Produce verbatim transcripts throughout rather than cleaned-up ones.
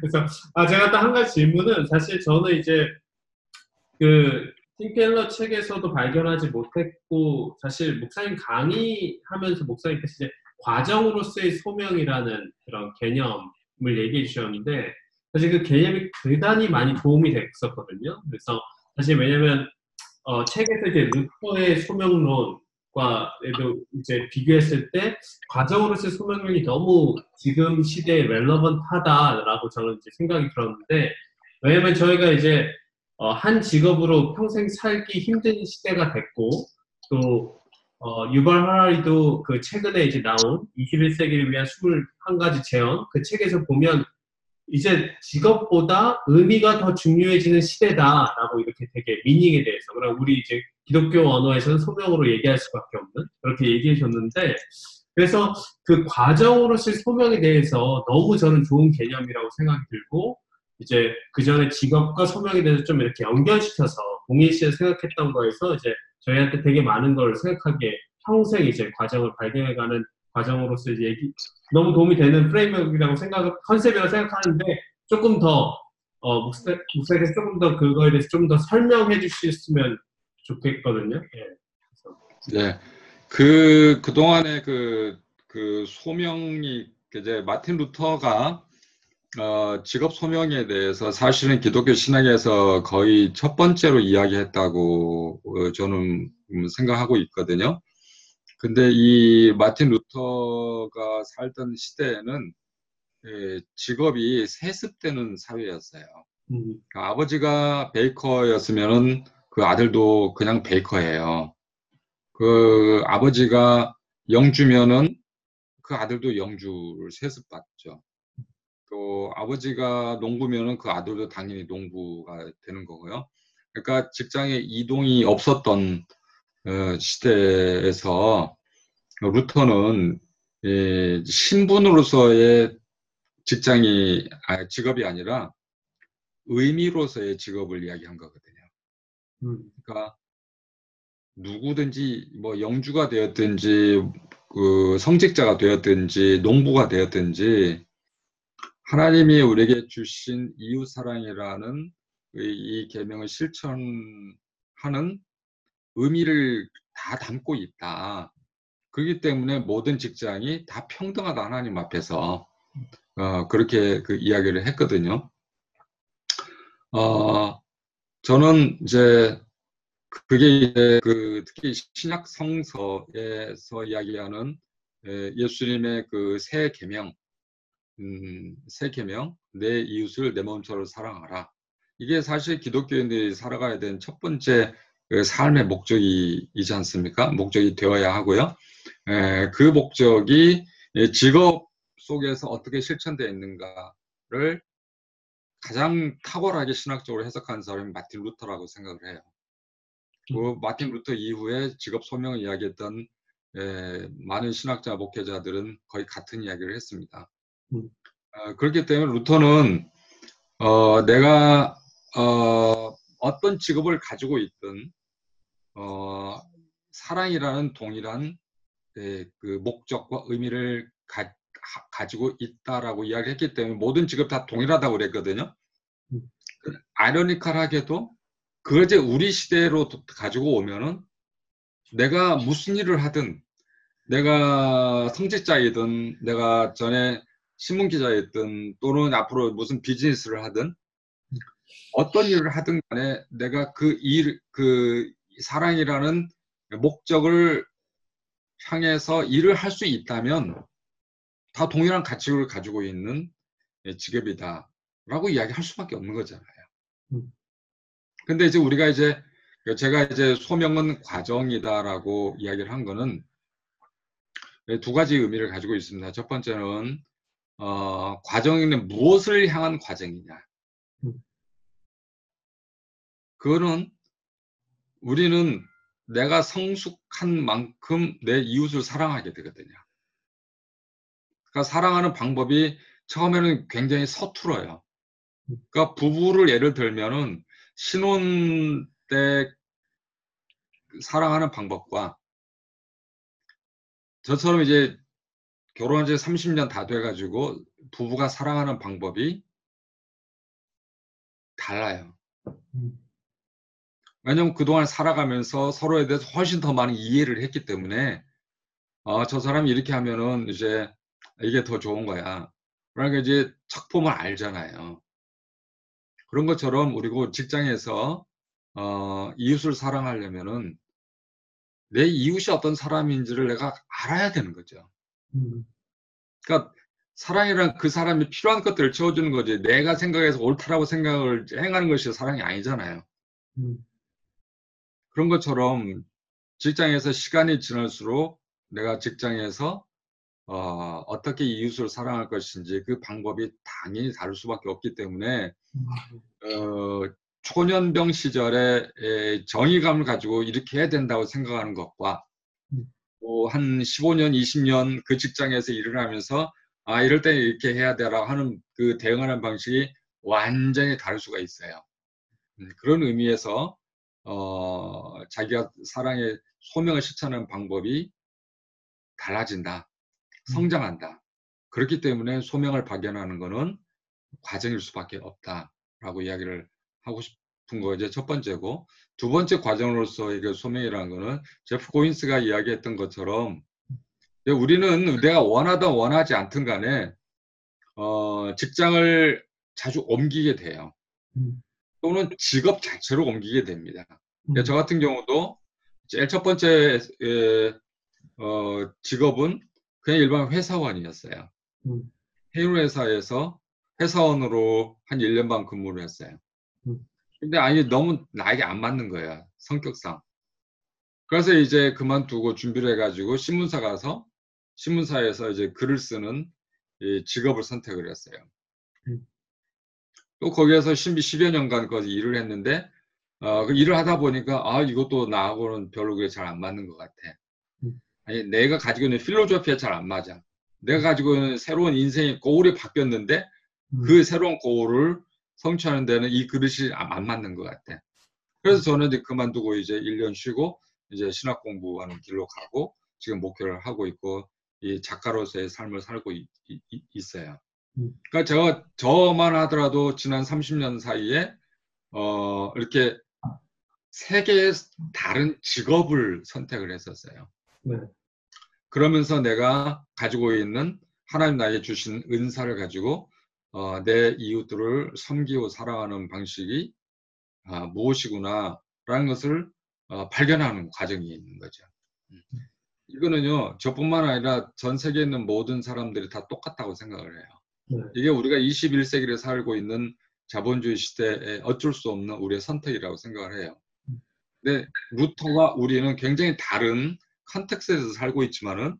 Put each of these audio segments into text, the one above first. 그래서 아 제가 또 한 가지 질문은, 사실 저는 이제 그 팀켈러 책에서도 발견하지 못했고, 사실 목사님 강의하면서 목사님께서 이제 과정으로서의 소명이라는 그런 개념을 얘기해 주셨는데, 사실 그 개념이 대단히 많이 도움이 됐었거든요. 그래서 사실 왜냐면 어, 책에서 이제 루터의 소명론과도 이제 비교했을 때 과정으로서의 소명론이 너무 지금 시대에 렐러번트하다라고 저는 이제 생각이 들었는데, 왜냐면 저희가 이제 어, 한 직업으로 평생 살기 힘든 시대가 됐고, 또 어, 유발 하라리도 그 최근에 이제 나온 이십일 세기를 위한 스물한 가지 제언, 그 책에서 보면 이제 직업보다 의미가 더 중요해지는 시대다라고 이렇게 되게 미닝에 대해서, 그럼 우리 이제 기독교 언어에서는 소명으로 얘기할 수밖에 없는, 그렇게 얘기해 줬는데, 그래서 그 과정으로서의 소명에 대해서 너무 저는 좋은 개념이라고 생각이 들고, 이제 그 전에 직업과 소명에 대해서 좀 이렇게 연결시켜서 봉일 씨가 생각했던 거에서 이제 저희한테 되게 많은 걸 생각하게, 평생 이제 과정을 발견해가는 과정으로서 이제 얘기, 너무 도움이 되는 프레임워크라고 생각, 컨셉이라고 생각하는데, 조금 더 어, 목사, 목사님께서 조금 더 그거에 대해서 좀 더 설명해 주셨으면 좋겠거든요. 예. 네. 그 그동안에 그 그 소명이 이제 마틴 루터가 어, 직업 소명에 대해서 사실은 기독교 신학에서 거의 첫 번째로 이야기했다고 저는 생각하고 있거든요. 근데 이 마틴 루터가 살던 시대에는 직업이 세습되는 사회였어요. 음. 그러니까 아버지가 베이커였으면은 그 아들도 그냥 베이커예요. 그 아버지가 영주면은 그 아들도 영주를 세습받죠. 또 아버지가 농구면은 그 아들도 당연히 농구가 되는 거고요. 그러니까 직장에 이동이 없었던 시대에서 루터는 신분으로서의 직장이 아니, 직업이 아니라 의미로서의 직업을 이야기한 거거든요. 그러니까 누구든지 뭐 영주가 되었든지 그 성직자가 되었든지 농부가 되었든지 하나님이 우리에게 주신 이웃사랑이라는 이 계명을 실천하는 의미를 다 담고 있다. 그렇기 때문에 모든 직장이 다 평등하다, 하나님 앞에서. 어, 그렇게 그 이야기를 했거든요. 어, 저는 이제 그게 이제 그 특히 신약 성서에서 이야기하는 예수님의 그 새 계명, 음, 새 계명, 내 이웃을 내 몸처럼 사랑하라. 이게 사실 기독교인들이 살아가야 되는 첫 번째 삶의 목적이지 않습니까? 목적이 되어야 하고요. 에, 그 목적이 직업 속에서 어떻게 실천되어 있는가를 가장 탁월하게 신학적으로 해석한 사람이 마틴 루터라고 생각을 해요. 그 마틴 루터 이후에 직업 소명을 이야기했던 에, 많은 신학자, 목회자들은 거의 같은 이야기를 했습니다. 어, 그렇기 때문에 루터는 어, 내가 어, 어떤 직업을 가지고 있든 어, 사랑이라는 동일한 에, 그 목적과 의미를 가, 하, 가지고 있다라고 이야기했기 때문에 모든 직업 다 동일하다고 그랬거든요. 음. 아이러니컬하게도 그걸 이제 우리 시대로 가지고 오면은 내가 무슨 일을 하든, 내가 성직자이든, 내가 전에 신문기자였든, 또는 앞으로 무슨 비즈니스를 하든, 어떤 일을 하든 간에 내가 그 일, 그 사랑이라는 목적을 향해서 일을 할 수 있다면 다 동일한 가치를 가지고 있는 직업이다 라고 이야기할 수밖에 없는 거잖아요. 근데 이제 우리가 이제 제가 이제 소명은 과정이다 라고 이야기를 한 거는 두 가지 의미를 가지고 있습니다. 첫 번째는 어, 과정에는 무엇을 향한 과정이냐. 그거는 우리는 내가 성숙한 만큼 내 이웃을 사랑하게 되거든요. 그러니까 사랑하는 방법이 처음에는 굉장히 서툴어요. 그러니까 부부를 예를 들면은 신혼 때 사랑하는 방법과 저처럼 이제 결혼한 지 삼십 년 다 돼가지고 부부가 사랑하는 방법이 달라요. 왜냐하면 그동안 살아가면서 서로에 대해서 훨씬 더 많은 이해를 했기 때문에 어, 저 사람이 이렇게 하면은 이제 이게 더 좋은 거야. 그러니까 이제 척폼을 알잖아요. 그런 것처럼 우리고 직장에서 어, 이웃을 사랑하려면은 내 이웃이 어떤 사람인지를 내가 알아야 되는 거죠. 그러니까 사랑이란 그 사람이 필요한 것들을 채워주는 거지 내가 생각해서 옳다라고 생각을 행하는 것이 사랑이 아니잖아요. 그런 것처럼 직장에서 시간이 지날수록 내가 직장에서 어, 어떻게 이웃을 사랑할 것인지 그 방법이 당연히 다를 수밖에 없기 때문에 어, 초년병 시절에 정의감을 가지고 이렇게 해야 된다고 생각하는 것과 또 한 십오 년, 이십 년 그 직장에서 일을 하면서 아 이럴 때 이렇게 해야 되라고 하는 그 대응하는 방식이 완전히 다를 수가 있어요. 그런 의미에서 어, 자기가 사랑의 소명을 실천하는 방법이 달라진다, 성장한다. 그렇기 때문에 소명을 발견하는 것은 과정일 수밖에 없다라고 이야기를 하고 싶은 거 이제 첫 번째고, 두 번째 과정으로서 이게 소명이라는 거는 제프 고인스가 이야기했던 것처럼 우리는 내가 원하든 원하지 않든 간에 어, 직장을 자주 옮기게 돼요. 또는 직업 자체로 옮기게 됩니다. 음. 저 같은 경우도 제일 첫 번째 에, 어, 직업은 그냥 일반 회사원이었어요. 음. 해운 회사에서 회사원으로 한 일 년 반 근무를 했어요. 음. 근데 아니 너무 나에게 안 맞는 거야, 성격상. 그래서 이제 그만두고 준비를 해가지고 신문사 가서 신문사에서 이제 글을 쓰는 이 직업을 선택을 했어요. 음. 또 거기에서 십여 년간 거기서 일을 했는데 어, 그 일을 하다 보니까 아 이것도 나하고는 별로 그게 잘 안 맞는 것 같아. 아니 내가 가지고 있는 필로조피에 잘 안 맞아. 내가 가지고 있는 새로운 인생의 고울이 바뀌었는데 음. 그 새로운 고울을 성취하는 데는 이 그릇이 안 맞는 것 같아. 그래서 저는 이제 그만두고 이제 일 년 쉬고 이제 신학 공부하는 길로 가고 지금 목회를 하고 있고 이 작가로서의 삶을 살고 있, 있, 있어요. 그러니까 제가 저만 하더라도 지난 삼십 년 사이에 어 이렇게 세 개의 다른 직업을 선택을 했었어요. 네. 그러면서 내가 가지고 있는 하나님 나에게 주신 은사를 가지고 어, 내 이웃들을 섬기고 사랑하는 방식이 아, 무엇이구나라는 것을 어, 발견하는 과정이 있는 거죠. 이거는요 저뿐만 아니라 전 세계에 있는 모든 사람들이 다 똑같다고 생각을 해요. 이게 우리가 이십일 세기를 살고 있는 자본주의 시대에 어쩔 수 없는 우리의 선택이라고 생각을 해요. 근데 루터와 우리는 굉장히 다른 컨텍스트에서 살고 있지만은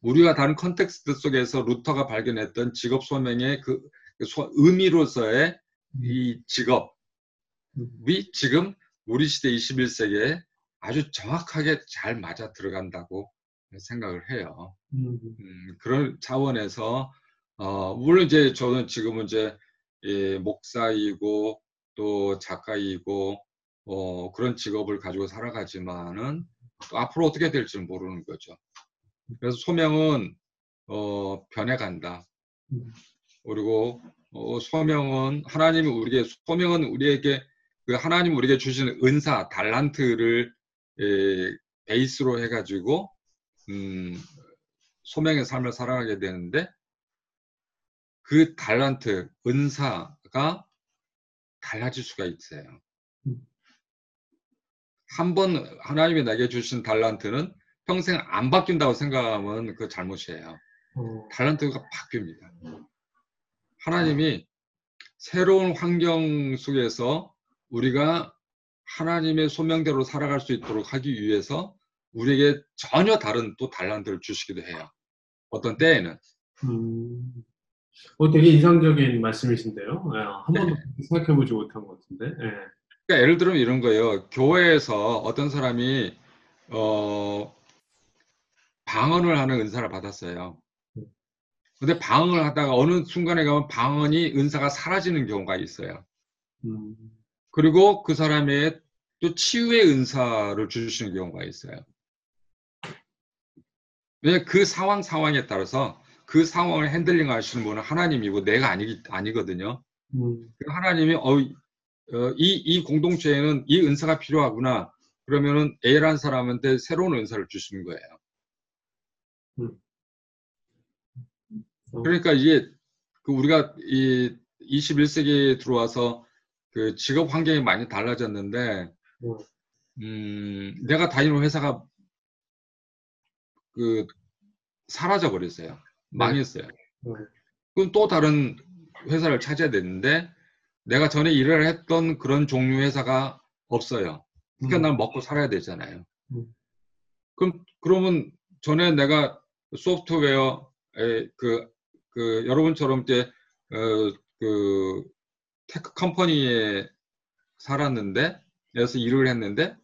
우리가 다른 컨텍스트 속에서 루터가 발견했던 직업 소명의 그 의미로서의 이 직업이 지금 우리 시대 이십일 세기에 아주 정확하게 잘 맞아 들어간다고 생각을 해요. 음, 그런 차원에서 어, 물론 이제 저는 지금은 이제 예, 목사이고 또 작가이고 어, 그런 직업을 가지고 살아가지만은 또 앞으로 어떻게 될지 모르는 거죠. 그래서 소명은 어, 변해간다. 그리고 어, 소명은 하나님이 우리에게 소명은 우리에게 그 하나님 우리에게 주시는 은사, 달란트를 예, 베이스로 해가지고 음, 소명의 삶을 살아가게 되는데. 그 달란트, 은사가 달라질 수가 있어요. 한번 하나님이 내게 주신 달란트는 평생 안 바뀐다고 생각하면 그 잘못이에요. 달란트가 바뀝니다. 하나님이 새로운 환경 속에서 우리가 하나님의 소명대로 살아갈 수 있도록 하기 위해서 우리에게 전혀 다른 또 달란트를 주시기도 해요. 어떤 때에는. 음. 어, 되게 인상적인 말씀이신데요. 네, 한 번도 네. 생각해보지 못한 것 같은데. 네. 그러니까 예를 들면 이런 거예요. 교회에서 어떤 사람이 어, 방언을 하는 은사를 받았어요. 근데 방언을 하다가 어느 순간에 가면 방언이 은사가 사라지는 경우가 있어요. 음. 그리고 그 사람의 또 치유의 은사를 주시는 경우가 있어요. 왜냐 그 상황 상황에 따라서. 그 상황을 핸들링 하시는 분은 하나님이고 내가 아니, 아니거든요. 음. 하나님이 어, 어, 이, 이 공동체에는 이 은사가 필요하구나. 그러면은 A라는 사람한테 새로운 은사를 주시는 거예요. 음. 어. 그러니까 이게 그 우리가 이 이십일 세기에 들어와서 그 직업 환경이 많이 달라졌는데, 음, 내가 다니는 회사가 그 사라져 버렸어요. 망했어요. 그럼 또 다른 회사를 찾아야 되는데, 내가 전에 일을 했던 그런 종류 회사가 없어요. 그러니까 난 먹고 살아야 되잖아요. 그럼, 그러면 전에 내가 소프트웨어, 그, 그, 여러분처럼 이제, 어, 그, 테크 컴퍼니에 살았는데, 그래서 일을 했는데,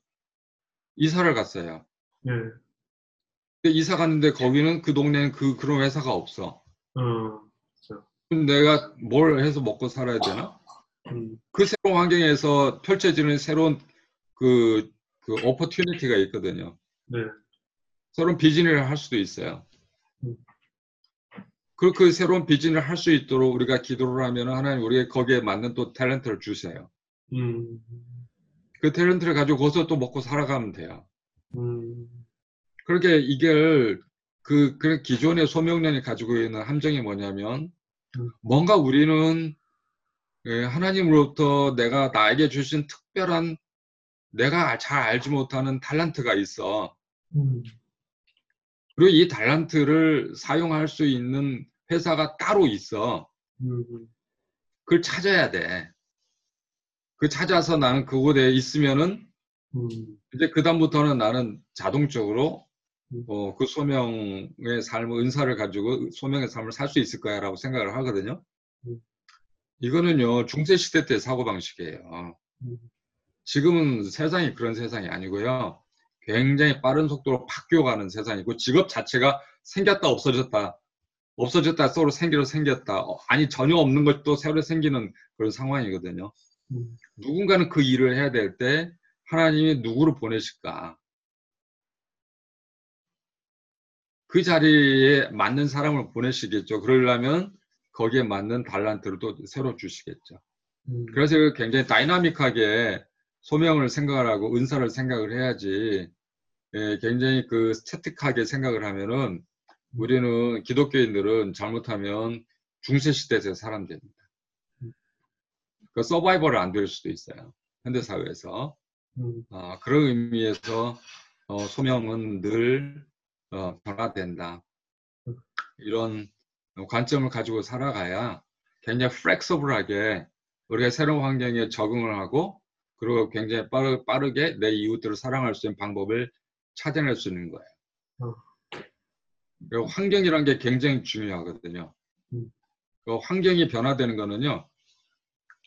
이사를 갔어요. 네. 근데 이사 갔는데, 거기는 그 동네는 그, 그런 회사가 없어. 음, 그렇죠. 그럼 내가 뭘 해서 먹고 살아야 되나? 음. 그 새로운 환경에서 펼쳐지는 새로운 그, 그, 오퍼튜니티가 있거든요. 네. 새로운 비즈니스를 할 수도 있어요. 음. 그 새로운 비즈니스를 할 수 있도록 우리가 기도를 하면 하나님 우리의 거기에 맞는 또 탤런트를 주세요. 음. 그 탤런트를 가지고 거기서 또 먹고 살아가면 돼요. 음. 그렇게 이게 그, 그 기존의 소명론이 가지고 있는 함정이 뭐냐면, 음. 뭔가 우리는 하나님으로부터 내가 나에게 주신 특별한 내가 잘 알지 못하는 탤런트가 있어. 음. 그리고 이 탤런트를 사용할 수 있는 회사가 따로 있어. 그걸 찾아야 돼. 그 찾아서 나는 그곳에 있으면은, 음. 이제 그다음부터는 나는 자동적으로, 음. 어, 그 소명의 삶, 은사를 가지고 소명의 삶을 살 수 있을 거야 라고 생각을 하거든요. 음. 이거는요, 중세시대 때 사고방식이에요. 음. 지금은 세상이 그런 세상이 아니고요. 굉장히 빠른 속도로 바뀌어가는 세상이고, 직업 자체가 생겼다 없어졌다, 없어졌다 서로 생기로 생겼다, 아니 전혀 없는 것도 새로 생기는 그런 상황이거든요. 음. 누군가는 그 일을 해야 될 때 하나님이 누구를 보내실까, 그 자리에 맞는 사람을 보내시겠죠. 그러려면 거기에 맞는 달란트를 또 새로 주시겠죠. 음. 그래서 굉장히 다이나믹하게 소명을 생각을 하고 은사를 생각을 해야지, 예, 굉장히 그 스태틱하게 생각을 하면은 우리는, 기독교인들은 잘못하면 중세시대에서 사람 됩니다. 그 서바이벌을 안 될 수도 있어요. 현대사회에서. 어, 그런 의미에서 어, 소명은 늘 어, 변화된다. 이런 관점을 가지고 살아가야 굉장히 플렉서블하게 우리가 새로운 환경에 적응을 하고, 그리고 굉장히 빠르, 빠르게 내 이웃들을 사랑할 수 있는 방법을 찾아낼 수 있는 거예요. 그리고 환경이란 게 굉장히 중요하거든요. 그 환경이 변화되는 거는요,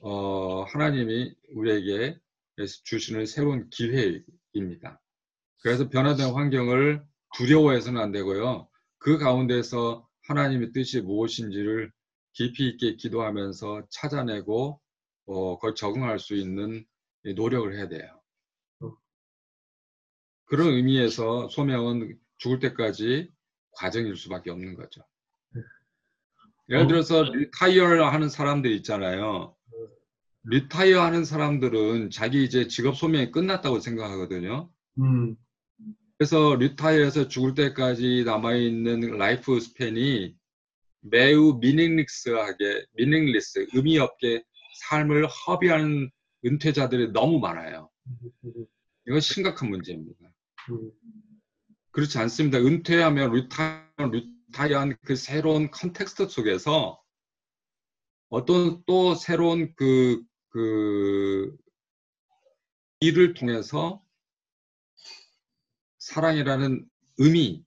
어, 하나님이 우리에게 주시는 새로운 기회입니다. 그래서 변화된 환경을 두려워해서는 안 되고요. 그 가운데서 하나님의 뜻이 무엇인지를 깊이 있게 기도하면서 찾아내고, 어, 그걸 적응할 수 있는 노력을 해야 돼요. 그런 의미에서 소명은 죽을 때까지 과정일 수밖에 없는 거죠. 예를 들어서 리타이어를 하는 사람들 있잖아요. 리타이어 하는 사람들은 자기 이제 직업 소명이 끝났다고 생각하거든요. 그래서 리타이어에서 죽을 때까지 남아있는 라이프 스팬이 매우 미닝리스하게, 미닝리스, 의미 없게 삶을 허비하는 은퇴자들이 너무 많아요. 이건 심각한 문제입니다. 그렇지 않습니다. 은퇴하면 리타이어, 리타이어한 그 새로운 컨텍스트 속에서 어떤 또 새로운 그, 그 일을 통해서 사랑이라는 의미를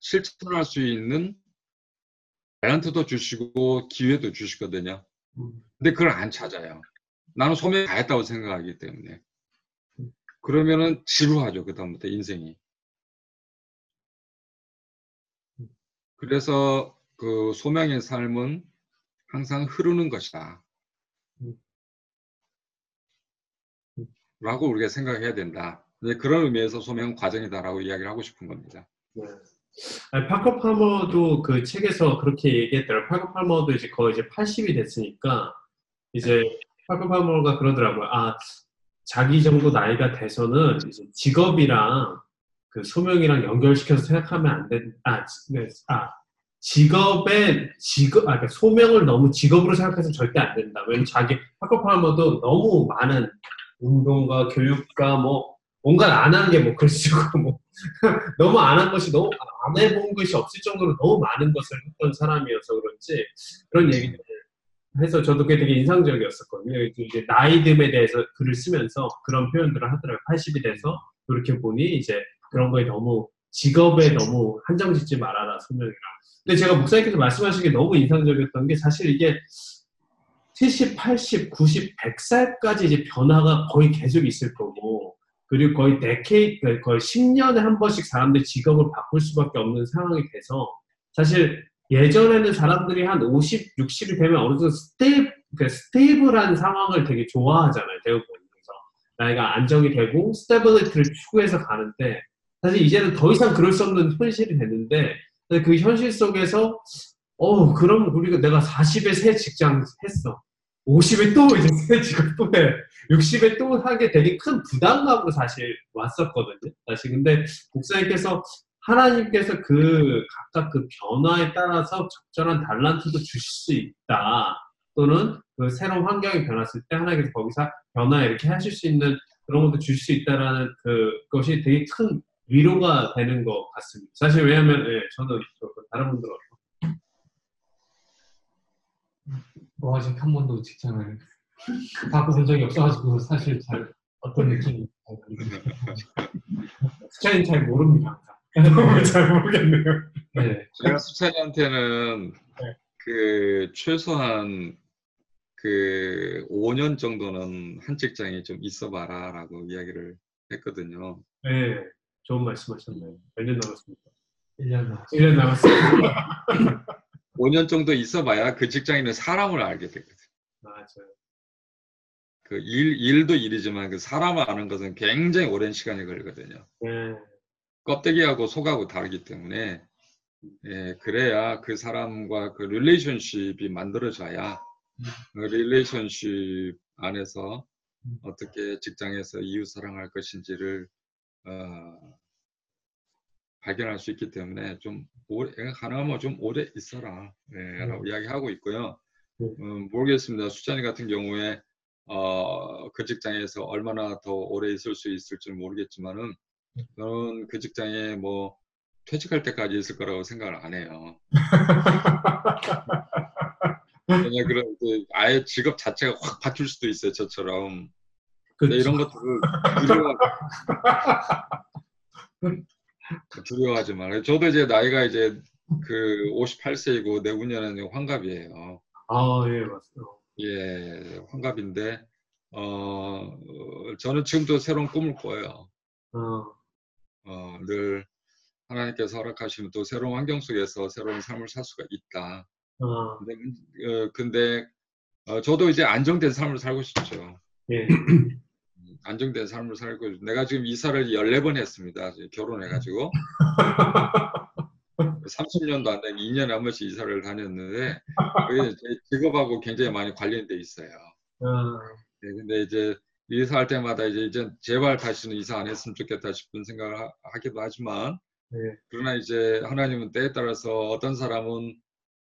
실천할 수 있는 탤런트도 주시고 기회도 주시거든요. 근데 그걸 안 찾아요. 나는 소명이 다 했다고 생각하기 때문에. 그러면은 지루하죠, 그다음부터 인생이. 그래서 그 소명의 삶은 항상 흐르는 것이다 라고 우리가 생각해야 된다. 그런 의미에서 소명은 과정이다라고 이야기를 하고 싶은 겁니다. 파커 팔머도 그 책에서 그렇게 얘기했더라고요. 파커 팔머도 이제 거의 이제 팔십이 됐으니까 이제 파커 팔머가 그러더라고요. 아, 자기 정도 나이가 돼서는 이제 직업이랑 그 소명이랑 연결시켜서 생각하면 안 된다. 아, 네. 아, 직업에 직업, 아, 그러니까 소명을 너무 직업으로 생각해서 절대 안 된다. 왜냐면 자기 파커 팔머도 너무 많은 운동과 교육과 뭐 뭔가를 안 하는 게 뭐 그럴 수 있고 뭐 너무 안 한 것이 너무 안 해본 것이 없을 정도로 너무 많은 것을 했던 사람이어서 그런지 그런 얘기를 해서 저도 그게 되게 인상적이었었거든요. 이제 나이듦에 대해서 글을 쓰면서 그런 표현들을 하더라고요. 팔십이 돼서 그렇게 보니 이제 그런 거에 너무 직업에 너무 한정짓지 말아라 소명이라. 근데 제가 목사님께서 말씀하신 게 너무 인상적이었던 게 사실 이게 칠십, 팔십, 구십, 백 살까지 이제 변화가 거의 계속 있을 거고 그리고 거의 데케이드, 거의 십 년에 한 번씩 사람들이 직업을 바꿀 수밖에 없는 상황이 돼서 사실 예전에는 사람들이 한 오십, 육십이 되면 어느 정도 스테이블, 스테이블한 상황을 되게 좋아하잖아요. 대부분. 그래서 나이가 안정이 되고 스테빌리티를 추구해서 가는데 사실 이제는 더 이상 그럴 수 없는 현실이 됐는데 그 현실 속에서 어 그럼 우리가 내가 사십에 새 직장 했어. 오십에 또 이제 새 직업 또 해. 육십에 또 하게 되게 큰 부담감으로 사실 왔었거든요. 사실 근데 목사님께서 하나님께서 그 각각 그 변화에 따라서 적절한 달란트도 주실 수 있다. 또는 그 새로운 환경이 변했을 때 하나님께서 거기서 변화 이렇게 하실 수 있는 그런 것도 주실 수 있다라는 그 것이 되게 큰 위로가 되는 것 같습니다. 사실 왜냐하면 예, 저는 다른 분들 뭐 아직 한 번도 직장을 바꿔본 적이 없어가지고 사실 잘 어떤 느낌이 수찬이는 잘 모릅니다. 잘 모르겠네요. 네. 제가 수찬이한테는 네. 그 최소한 그 오 년 정도는 한 직장에 좀 있어봐라라고 이야기를 했거든요. 네, 좋은 말씀하셨네요. 일 년 남았습니다. 일 년 남았습니다. 오 년 정도 있어봐야 그 직장인은 사람을 알게 되거든. 맞아요. 그 일, 일도 일이지만 그 사람을 아는 것은 굉장히 오랜 시간이 걸리거든요. 네. 껍데기하고 속하고 다르기 때문에, 예, 그래야 그 사람과 그 릴레이션십이 만들어져야 그 릴레이션십 안에서 어떻게 직장에서 이웃사랑할 것인지를, 어, 발견할 수 있기 때문에 좀 오래, 가능하면 좀 오래 있어라. 네, 라고 음. 이야기하고 있고요. 음, 모르겠습니다. 수찬이 같은 경우에, 어, 그 직장에서 얼마나 더 오래 있을 수 있을지 모르겠지만은, 저는 그 직장에 뭐, 퇴직할 때까지 있을 거라고 생각을 안 해요. 그냥 그런, 아예 직업 자체가 확 바뀔 수도 있어요. 저처럼. 근데 이런 것들을 두려워. 두려워하지 말아요. 저도 이제 나이가 이제 그 오십팔 세이고 내후년에는 환갑이에요. 아, 예, 맞습니다. 예, 환갑인데 어 저는 지금도 새로운 꿈을 꿔요. 어, 어 늘 하나님께서 허락하시면 또 새로운 환경 속에서 새로운 삶을 살 수가 있다. 어. 근데, 어, 근데 어, 저도 이제 안정된 삶을 살고 싶죠. 예. 안정된 삶을 살고 내가 지금 이사를 열네 번 했습니다. 결혼해가지고 삼십 년도 안 되면 이 년에 한 번씩 이사를 다녔는데 그게 제 직업하고 굉장히 많이 관련돼 있어요. 음. 네, 근데 이제 이사할 때마다 이제 이제 제발 다시는 이사 안 했으면 좋겠다 싶은 생각을 하, 하기도 하지만 네. 그러나 이제 하나님은 때에 따라서 어떤 사람은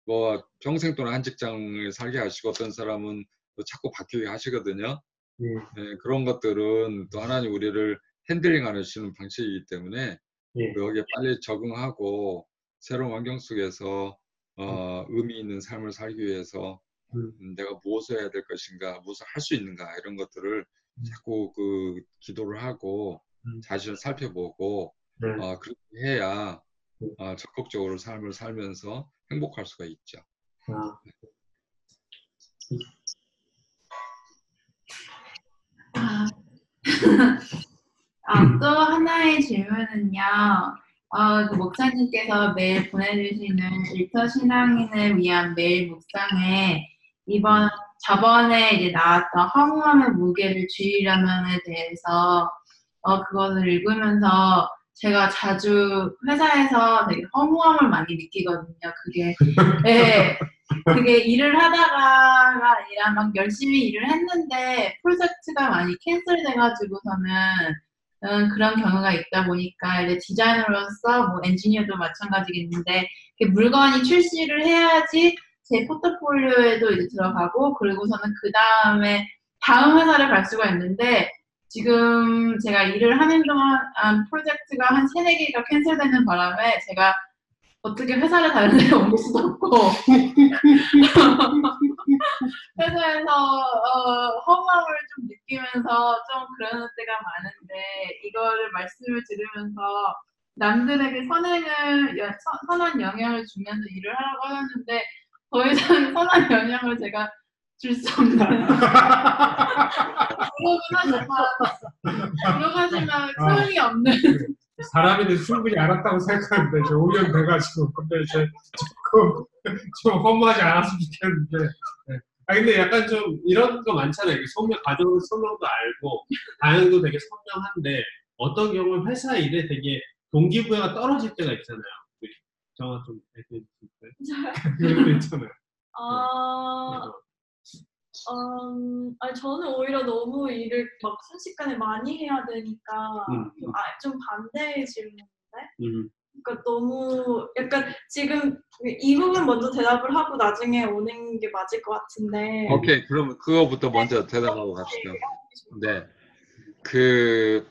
뭐 평생 동안 한 직장을 살게 하시고 어떤 사람은 또 자꾸 바뀌게 하시거든요. 네. 네, 그런 것들은 또 하나님 우리를 핸들링하시는 방식이기 때문에 네. 여기에 빨리 적응하고 새로운 환경 속에서 어, 의미 있는 삶을 살기 위해서 음, 내가 무엇을 해야 될 것인가, 무엇을 할 수 있는가 이런 것들을 자꾸 그 기도를 하고 자신을 살펴보고 네. 어, 그렇게 해야 어, 적극적으로 삶을 살면서 행복할 수가 있죠. 아. 아, 또 하나의 질문은요. 어, 그 목사님께서 매일 보내주시는 일터 신앙인을 위한 매일 묵상에 이번 저번에 이제 나왔던 허무함의 무게를 줄이려면에 대해서 어, 그것을 읽으면서 제가 자주 회사에서 되게 허무함을 많이 느끼거든요. 그게 네, 그게 일을 하다가가 아니라 막 열심히 일을 했는데 프로젝트가 많이 캔슬돼가지고서는 음, 그런 경우가 있다 보니까 이제 디자이너로서 뭐 엔지니어도 마찬가지겠는데 물건이 출시를 해야지 제 포트폴리오에도 이제 들어가고 그리고서는 그 다음에 다음 회사를 갈 수가 있는데 지금 제가 일을 하는 동안 한 프로젝트가 한 세네 개가 캔슬되는 바람에 제가 어떻게 회사를 다른 데 옮길 수도 없고 회사에서 어, 허무함을 좀 느끼면서 좀 그러는 때가 많은데 이거를 말씀을 들으면서 남들에게 선행을 여, 선, 선한 영향을 주면서 일을 하라고 하는데 더 이상 선한 영향을 제가 줄 수 없는 그러고는 정말 소용이 없는 사람이 충분히 알았다고 생각하는데 이제 오 년 돼가지고 근데 이제 조금 좀 허무하지 않았으면 좋겠는데 네. 아 근데 약간 좀 이런 거 많잖아요. 성명 가정은 성명도 알고 반응도 되게 선명한데 어떤 경우는 회사 일에 되게 동기부여가 떨어질 때가 있잖아요. 정아 좀 그런 거 있잖아요. 아 음, 아니 저는 오히려 너무 일을 막 순식간에 많이 해야 되니까 음, 좀, 아, 좀 반대의 질문인데 음. 그러니까 너무 약간 지금 이 부분 먼저 대답을 하고 나중에 오는 게 맞을 것 같은데 오케이 그럼 그거부터 먼저 네, 대답하고 갑시다. 네, 그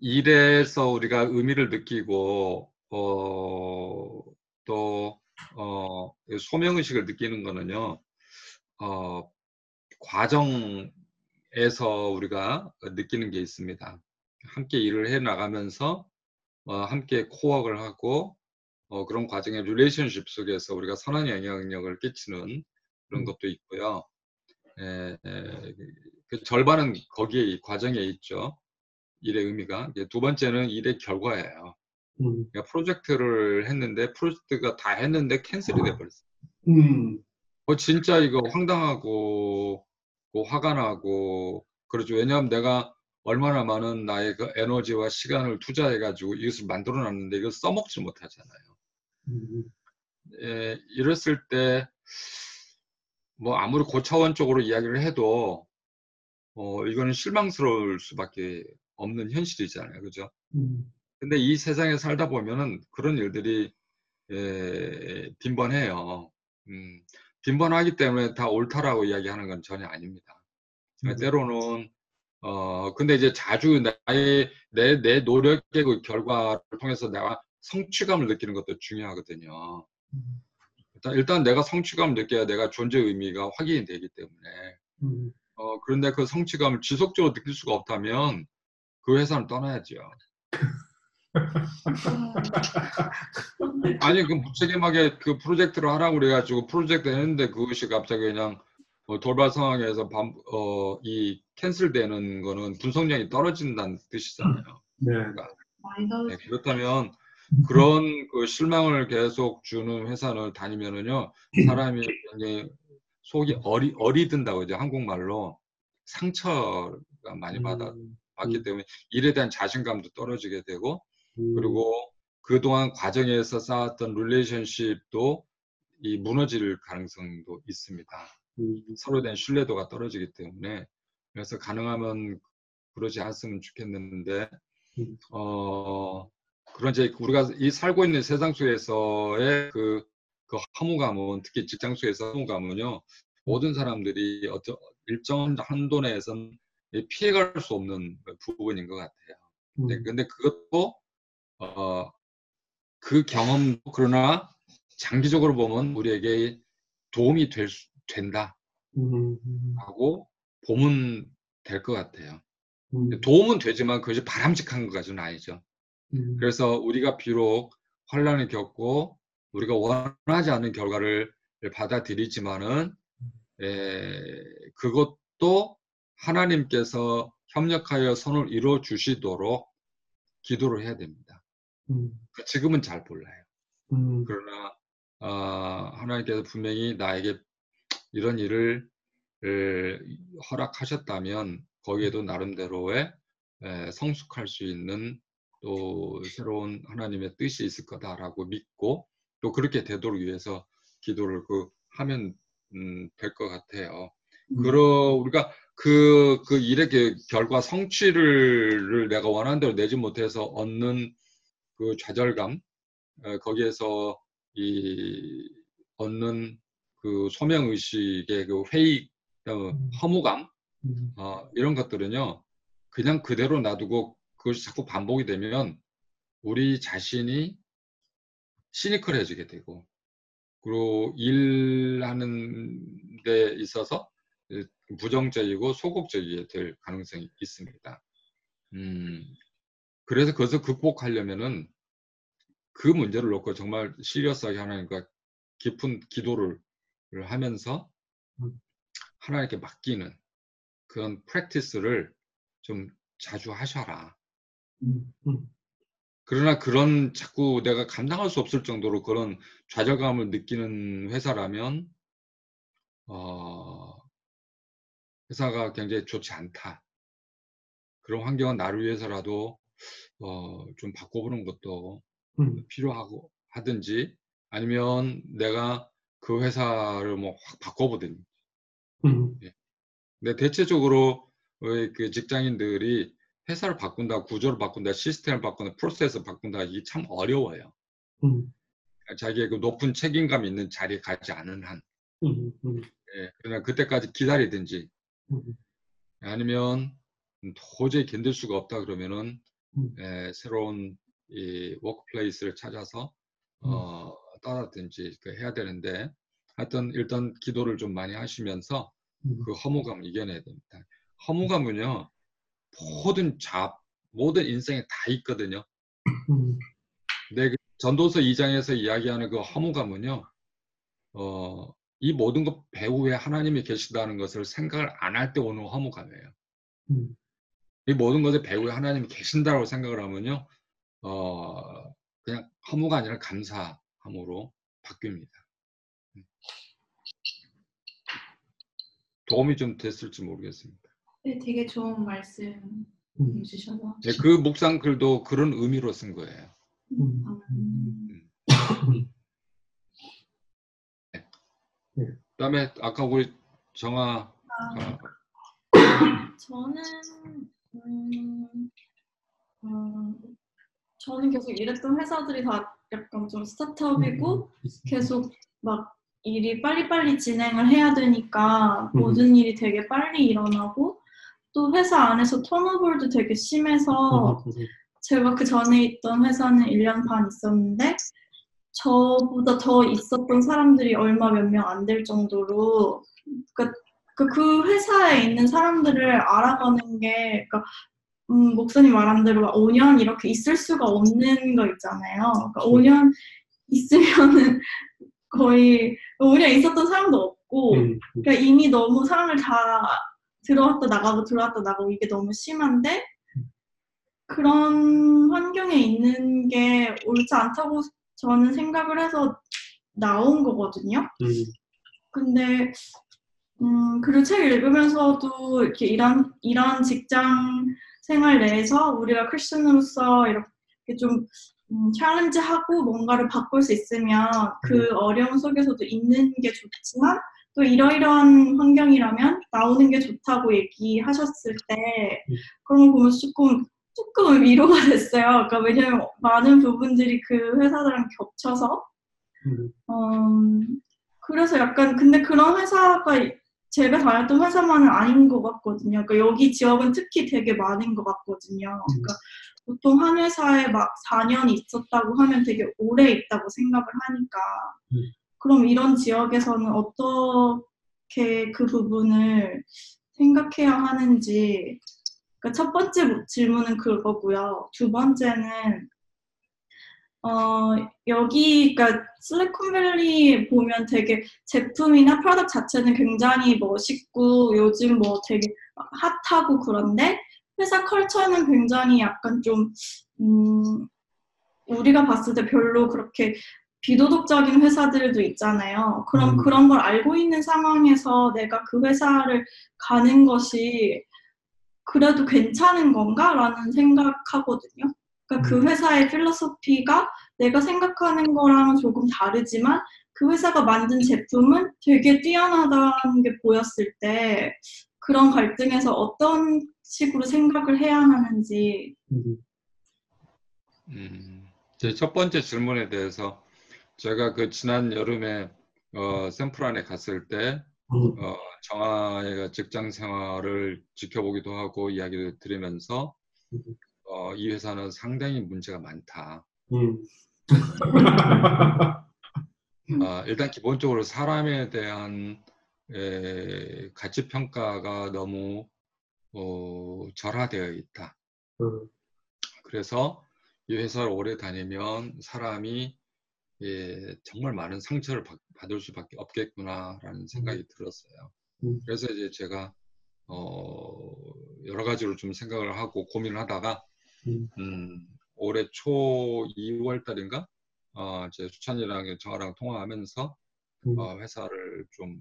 일에서 우리가 의미를 느끼고 어, 또 어, 소명의식을 느끼는 거는요 어, 과정에서 우리가 느끼는 게 있습니다. 함께 일을 해 나가면서 어, 함께 코워크를 하고 어, 그런 과정의 릴레이션십 속에서 우리가 선한 영향력을 끼치는 그런 것도 있고요. 에, 에, 그 절반은 거기에 이 과정에 있죠. 일의 의미가. 두 번째는 일의 결과예요. 그러니까 프로젝트를 했는데 프로젝트가 다 했는데 캔슬이 돼버렸어요. 음. 어, 진짜 이거 황당하고, 뭐 화가 나고, 그러죠. 왜냐하면 내가 얼마나 많은 나의 그 에너지와 시간을 투자해가지고 이것을 만들어 놨는데 이걸 써먹지 못하잖아요. 음. 예, 이랬을 때, 뭐 아무리 고차원적으로 이야기를 해도, 어, 이거는 실망스러울 수밖에 없는 현실이잖아요. 그죠? 음. 근데 이 세상에 살다 보면은 그런 일들이, 예, 빈번해요. 음. 빈번하기 때문에 다 옳다라고 이야기하는 건 전혀 아닙니다. 음. 때로는 어 근데 이제 자주 나의 내 내 노력의 그 결과를 통해서 내가 성취감을 느끼는 것도 중요하거든요. 일단, 일단 내가 성취감을 느껴야 내가 존재 의미가 확인이 되기 때문에 음. 어 그런데 그 성취감을 지속적으로 느낄 수가 없다면 그 회사는 떠나야죠. 아니 그 무책임하게 그 프로젝트를 하라고 그래가지고 프로젝트 했는데 그것이 갑자기 그냥 어, 돌발 상황에서 밤, 어, 이 캔슬되는 거는 분석량이 떨어진다는 뜻이잖아요. 네. 그러니까, 네 그렇다면 그런 그 실망을 계속 주는 회사를 다니면은요 사람이 굉장히 속이 어리 어리든다고 이제 한국말로 상처가 많이 받아 받기 때문에 일에 대한 자신감도 떨어지게 되고. 그리고 그동안 과정에서 쌓았던 릴레이션십도 이 무너질 가능성도 있습니다. 음. 서로에 대한 신뢰도가 떨어지기 때문에 그래서 가능하면 그러지 않았으면 좋겠는데 음. 어, 그런 이제 우리가 이 살고 있는 세상 속에서의 그, 그 허무감은 특히 직장 속에서 허무감은요 모든 사람들이 어쩌, 일정 한도 내에서는 피해갈 수 없는 부분인 것 같아요. 음. 네, 근데 그것도 어, 그 경험 그러나 장기적으로 보면 우리에게 도움이 될 수, 된다 하고 보면 될 것 같아요. 음. 도움은 되지만 그것이 바람직한 것까지는 아니죠. 음. 그래서 우리가 비록 환란을 겪고 우리가 원하지 않는 결과를 받아들이지만은 에, 그것도 하나님께서 협력하여 선을 이루어 주시도록 기도를 해야 됩니다. 음. 지금은 잘 몰라요. 음. 그러나 어, 하나님께서 분명히 나에게 이런 일을 에, 허락하셨다면 거기에도 나름대로의 에, 성숙할 수 있는 또 새로운 하나님의 뜻이 있을 거다라고 믿고 또 그렇게 되도록 위해서 기도를 그 하면 음, 될 것 같아요. 음. 그러 우리가 그, 그 일의 결과 성취를 내가 원하는 대로 내지 못해서 얻는 그 좌절감, 거기에서 이 얻는 그 소명의식의 그 회의, 허무감, 어, 이런 것들은요, 그냥 그대로 놔두고 그것이 자꾸 반복이 되면 우리 자신이 시니컬해지게 되고, 그리고 일하는 데 있어서 부정적이고 소극적이 될 가능성이 있습니다. 음, 그래서 그것을 극복하려면은 그 문제를 놓고 정말 시리어스하게 하나님과 깊은 기도를 하면서 하나님께 맡기는 그런 프랙티스를 좀 자주 하셔라. 그러나 그런 자꾸 내가 감당할 수 없을 정도로 그런 좌절감을 느끼는 회사라면 어, 회사가 굉장히 좋지 않다. 그런 환경은 나를 위해서라도 어, 좀 바꿔보는 것도 음. 필요하고 하든지, 아니면 내가 그 회사를 뭐 확 바꿔보든지. 음. 예. 근데 대체적으로 그 직장인들이 회사를 바꾼다, 구조를 바꾼다, 시스템을 바꾼다, 프로세스를 바꾼다, 이게 참 어려워요. 음. 자기의 그 높은 책임감 있는 자리에 가지 않은 한. 음. 음. 예. 그러나 그때까지 기다리든지. 아니면 도저히 견딜 수가 없다 그러면은 음. 에, 새로운 이 워크플레이스를 찾아서 음. 어, 따라든지 그 해야 되는데, 하여튼 일단 기도를 좀 많이 하시면서 음. 그 허무감을 이겨내야 됩니다. 허무감은요, 모든 잡, 모든 인생에 다 있거든요. 음. 근데 그 전도서 이 장에서 이야기하는 그 허무감은요, 어, 이 모든 것 배후에 하나님이 계시다는 것을 생각을 안 할 때 오는 허무감이에요. 음. 이 모든 것의 배후에 하나님이 계신다고 생각을 하면요, 어, 그냥 허무가 아니라 감사함으로 바뀝니다. 도움이 좀 됐을지 모르겠습니다. 네, 되게 좋은 말씀 음. 주셔서. 네, 그 묵상 글도 그런 의미로 쓴 거예요. 음. 음. 네. 그다음에 아까 우리 정아. 아, 아. 저는 음, 어, 저는 계속 일했던 회사들이 다 약간 좀 스타트업이고 음. 계속 막 일이 빨리빨리 진행을 해야 되니까 음. 모든 일이 되게 빨리 일어나고, 또 회사 안에서 턴오버도 되게 심해서 음. 제가 그 전에 있던 회사는 일 년 반 있었는데, 저보다 더 있었던 사람들이 얼마 몇 명 안 될 정도로, 그러니까 그 회사에 있는 사람들을 알아가는 게, 그러니까 음, 목사님 말한 대로 막 오 년 이렇게 있을 수가 없는 거 있잖아요. 그러니까 오 년 있으면은 거의 오 년 있었던 사람도 없고, 그러니까 이미 너무 사람을 다 들어왔다 나가고 들어왔다 나가고 이게 너무 심한데, 그런 환경에 있는 게 옳지 않다고 저는 생각을 해서 나온 거거든요. 음. 근데 음, 그리고 책 읽으면서도 이렇게 이런 이런 직장 생활 내에서 우리가 크리스천으로서 이렇게 좀 음, 챌린지하고 뭔가를 바꿀 수 있으면 그 음. 어려움 속에서도 있는 게 좋지만, 또 이러이러한 환경이라면 나오는 게 좋다고 얘기하셨을 때 음. 그런 거 보면서 조금 조금 위로가 됐어요. 그러니까 왜냐면 많은 부분들이 그 회사들랑 겹쳐서 음. 음, 그래서 약간, 근데 그런 회사가 제가 다녔던 회사만은 아닌 것 같거든요. 그러니까 여기 지역은 특히 되게 많은 것 같거든요. 그러니까 보통 한 회사에 막 사 년 있었다고 하면 되게 오래 있다고 생각을 하니까, 음. 그럼 이런 지역에서는 어떻게 그 부분을 생각해야 하는지, 첫 번째 질문은 그거고요. 두 번째는 어, 여기, 그러니까 실리콘밸리 보면 되게 제품이나 프로덕트 자체는 굉장히 멋있고 요즘 뭐 되게 핫하고, 그런데 회사 컬처는 굉장히 약간 좀 음, 우리가 봤을 때 별로 그렇게 비도덕적인 회사들도 있잖아요. 그럼 음. 그런 걸 알고 있는 상황에서 내가 그 회사를 가는 것이 그래도 괜찮은 건가? 라는 생각하거든요. 그러니까 그 회사의 필로소피가 내가 생각하는 거랑 조금 다르지만 그 회사가 만든 제품은 되게 뛰어나다는 게 보였을 때 그런 갈등에서 어떤 식으로 생각을 해야 하는지. 음, 제 첫 번째 질문에 대해서 제가 그 지난 여름에 어, 샌프란에 갔을 때 어, 정아가 직장 생활을 지켜보기도 하고 이야기를 들으면서 어, 이 회사는 상당히 문제가 많다. 음. 아, 일단 기본적으로 사람에 대한 에, 가치 평가가 너무 어, 절하되어 있다. 음. 그래서 이 회사를 오래 다니면 사람이 예, 정말 많은 상처를 받, 받을 수밖에 없겠구나라는 생각이 음. 들었어요. 음. 그래서 이제 제가 어, 여러 가지로 좀 생각을 하고 고민을 하다가 음. 음, 올해 초 이월 달인가 어, 제 수찬이랑 정아랑 통화하면서 음. 어, 회사를 좀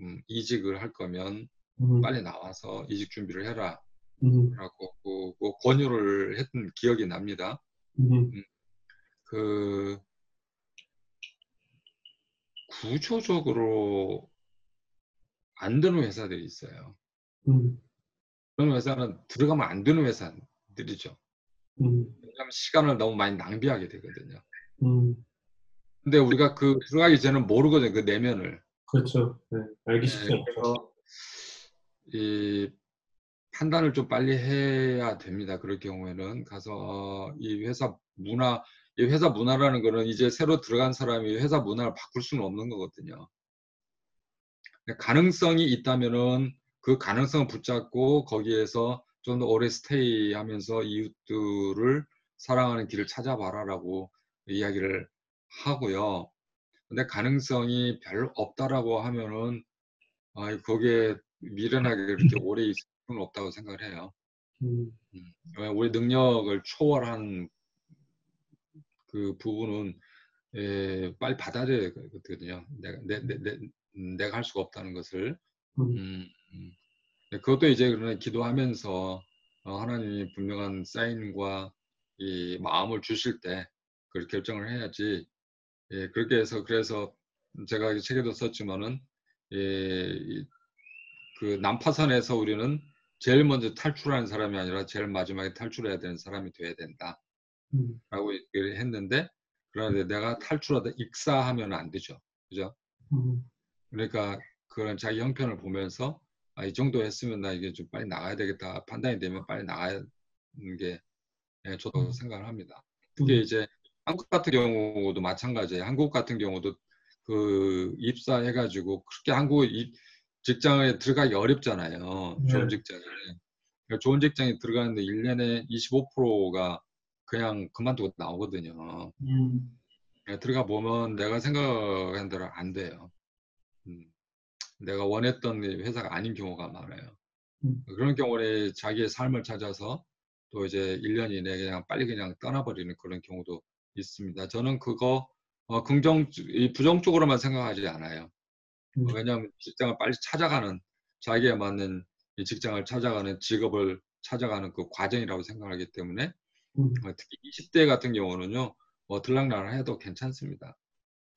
음, 이직을 할 거면 음. 빨리 나와서 이직 준비를 해라 음. 라고 그, 그 권유를 했던 기억이 납니다. 음. 음, 그 구조적으로 안 되는 회사들이 있어요. 음. 그런 회사는 들어가면 안 되는 회사들이죠. 음. 왜냐하면 시간을 너무 많이 낭비하게 되거든요. 음. 근데 우리가 그 들어가기 전에 모르거든요, 그 내면을. 그렇죠. 네. 알기 쉽지 않죠. 네, 이 판단을 좀 빨리 해야 됩니다. 그럴 경우에는 가서 어, 이 회사 문화, 이 회사 문화라는 거는 이제 새로 들어간 사람이 회사 문화를 바꿀 수는 없는 거거든요. 가능성이 있다면은 그 가능성을 붙잡고 거기에서 좀 더 오래 스테이하면서 이웃들을 사랑하는 길을 찾아봐라라고 이야기를 하고요. 근데 가능성이 별로 없다라고 하면은 아, 거기에 미련하게 이렇게 오래 있을 수는 없다고 생각을 해요. 음. 우리 능력을 초월한 그 부분은 에, 빨리 받아들여야 되거든요. 내가 내, 내, 내, 내가 할 수가 없다는 것을. 음, 음. 그것도 이제 그러나 기도하면서 어, 하나님이 분명한 사인과 이 마음을 주실 때 그걸 결정을 해야지. 예, 그렇게 해서 그래서 제가 책에도 썼지만은 예, 그 난파선에서 우리는 제일 먼저 탈출하는 사람이 아니라 제일 마지막에 탈출해야 되는 사람이 되어야 된다. 음. 라고 얘기를 했는데, 그런데 내가 탈출하다 익사하면 안 되죠. 그죠? 음. 그러니까 그런 자기 형편을 보면서 아, 이 정도 했으면 나 이게 좀 빨리 나가야 되겠다. 판단이 되면 빨리 나가는 게 예, 저도 음. 생각을 합니다. 그게 음. 이제 한국 같은 경우도 마찬가지예요. 한국 같은 경우도 그 입사해가지고 그렇게 한국 직장에 들어가기 어렵잖아요. 네. 좋은 직장에. 그러니까 좋은 직장에 들어가는데 일 년에 이십오 퍼센트가 그냥 그만두고 나오거든요. 음. 들어가 보면 내가 생각한 대로 안 돼요. 음. 내가 원했던 회사가 아닌 경우가 많아요. 음. 그런 경우에 자기의 삶을 찾아서 또 이제 일 년 이내에 그냥 빨리 그냥 떠나버리는 그런 경우도 있습니다. 저는 그거 어, 긍정, 부정적으로만 생각하지 않아요. 음. 왜냐하면 직장을 빨리 찾아가는, 자기에 맞는 이 직장을 찾아가는, 직업을 찾아가는 그 과정이라고 생각하기 때문에 음. 특히 이십 대 같은 경우는요, 뭐 들락날락 해도 괜찮습니다.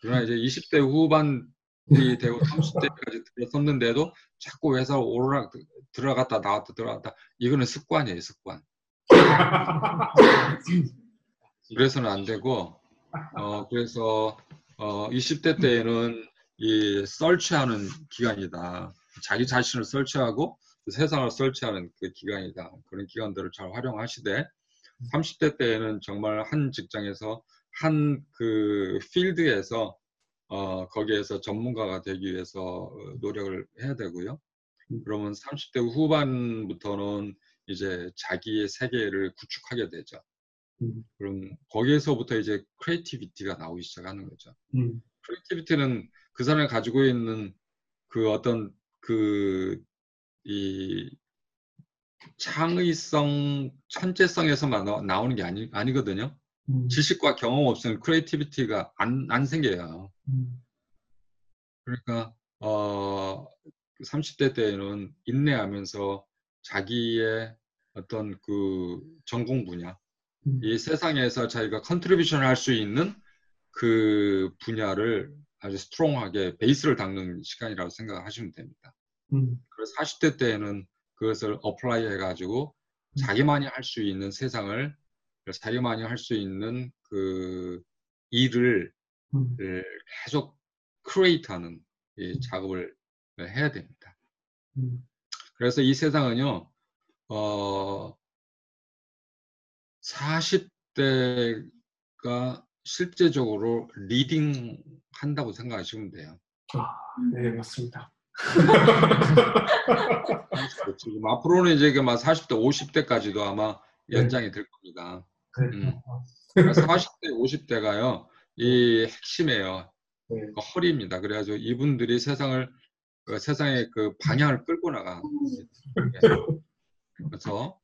그러나 이제 이십 대 후반이 되고 삼십 대까지 들었었는데도 자꾸 회사 오르락 들어갔다 나왔다 들어갔다, 이거는 습관이에요, 습관. 그래서는 안 되고, 어, 그래서 어, 이십 대 때에는 이 설치하는 기간이다. 자기 자신을 설치하고 세상을 설치하는 그 기간이다. 그런 기간들을 잘 활용하시되, 삼십 대 때에는 정말 한 직장에서 한 그 필드에서 어 거기에서 전문가가 되기 위해서 노력을 해야 되고요. 그러면 삼십 대 후반부터는 이제 자기의 세계를 구축하게 되죠. 그럼 거기에서부터 이제 크리에이티비티가 나오기 시작하는 거죠. 크리에이티비티는 그 사람이 가지고 있는 그 어떤 그 이 창의성, 천재성에서만 나오는 게 아니, 아니거든요. 음. 지식과 경험 없으면 크리에이티비티가 안, 안 생겨요. 음. 그러니까 어, 삼십 대 때에는 인내하면서 자기의 어떤 그 전공 분야, 음. 이 세상에서 자기가 컨트리뷰션을 할 수 있는 그 분야를 아주 스트롱하게 베이스를 닦는 시간이라고 생각하시면 됩니다. 음. 그래서 사십 대 때에는 그것을 어플라이 해가지고 음. 자기만이 할 수 있는 세상을, 자기만이 할 수 있는 그 일을 음. 계속 크리에이트하는 이 작업을 해야 됩니다. 음. 그래서 이 세상은요, 어, 사십 대가 실제적으로 리딩 한다고 생각하시면 돼요. 아, 네, 맞습니다. 지금 앞으로는 이제 막 사십 대, 오십 대까지도 아마 연장이 될 겁니다. 네. 음. 사십 대, 오십 대가요, 이 핵심이에요. 네. 그러니까 허리입니다. 그래가지고 이분들이 세상을, 그 세상의 그 방향을 끌고 나가. 그래서,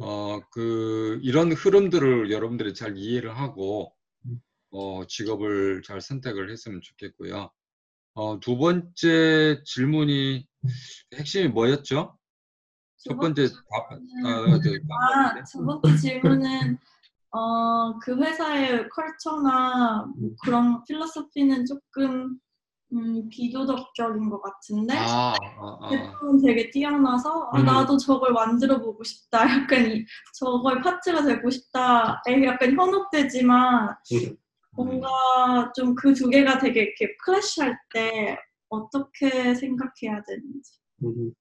어, 그, 이런 흐름들을 여러분들이 잘 이해를 하고, 어, 직업을 잘 선택을 했으면 좋겠고요. 어, 두 번째 질문이, 핵심이 뭐였죠? 첫 번째 답, 아, 네. 아, 두 번째 질문은, 어, 그 회사의 컬처나 뭐 그런 필로소피는 조금, 음, 비도덕적인 것 같은데, 아, 아, 아. 제품은 되게 뛰어나서, 아, 나도 저걸 만들어 보고 싶다. 약간 이, 저걸 파트가 되고 싶다. 약간 현혹되지만, 음. 뭔가 좀 그 두 개가 되게 이렇게 클래시할 때 어떻게 생각해야 되는지. 음.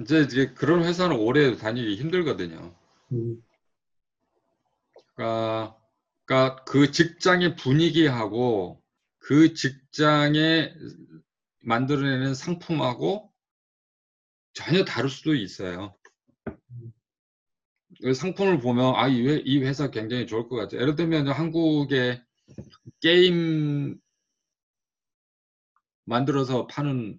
이제, 이제 그런 회사는 오래 다니기 힘들거든요. 음. 그러니까, 그러니까 그 직장의 분위기하고, 그 직장에 만들어내는 상품하고 전혀 다를 수도 있어요. 상품을 보면 아, 이, 회, 이 회사 굉장히 좋을 것 같아요. 예를 들면 한국의 게임 만들어서 파는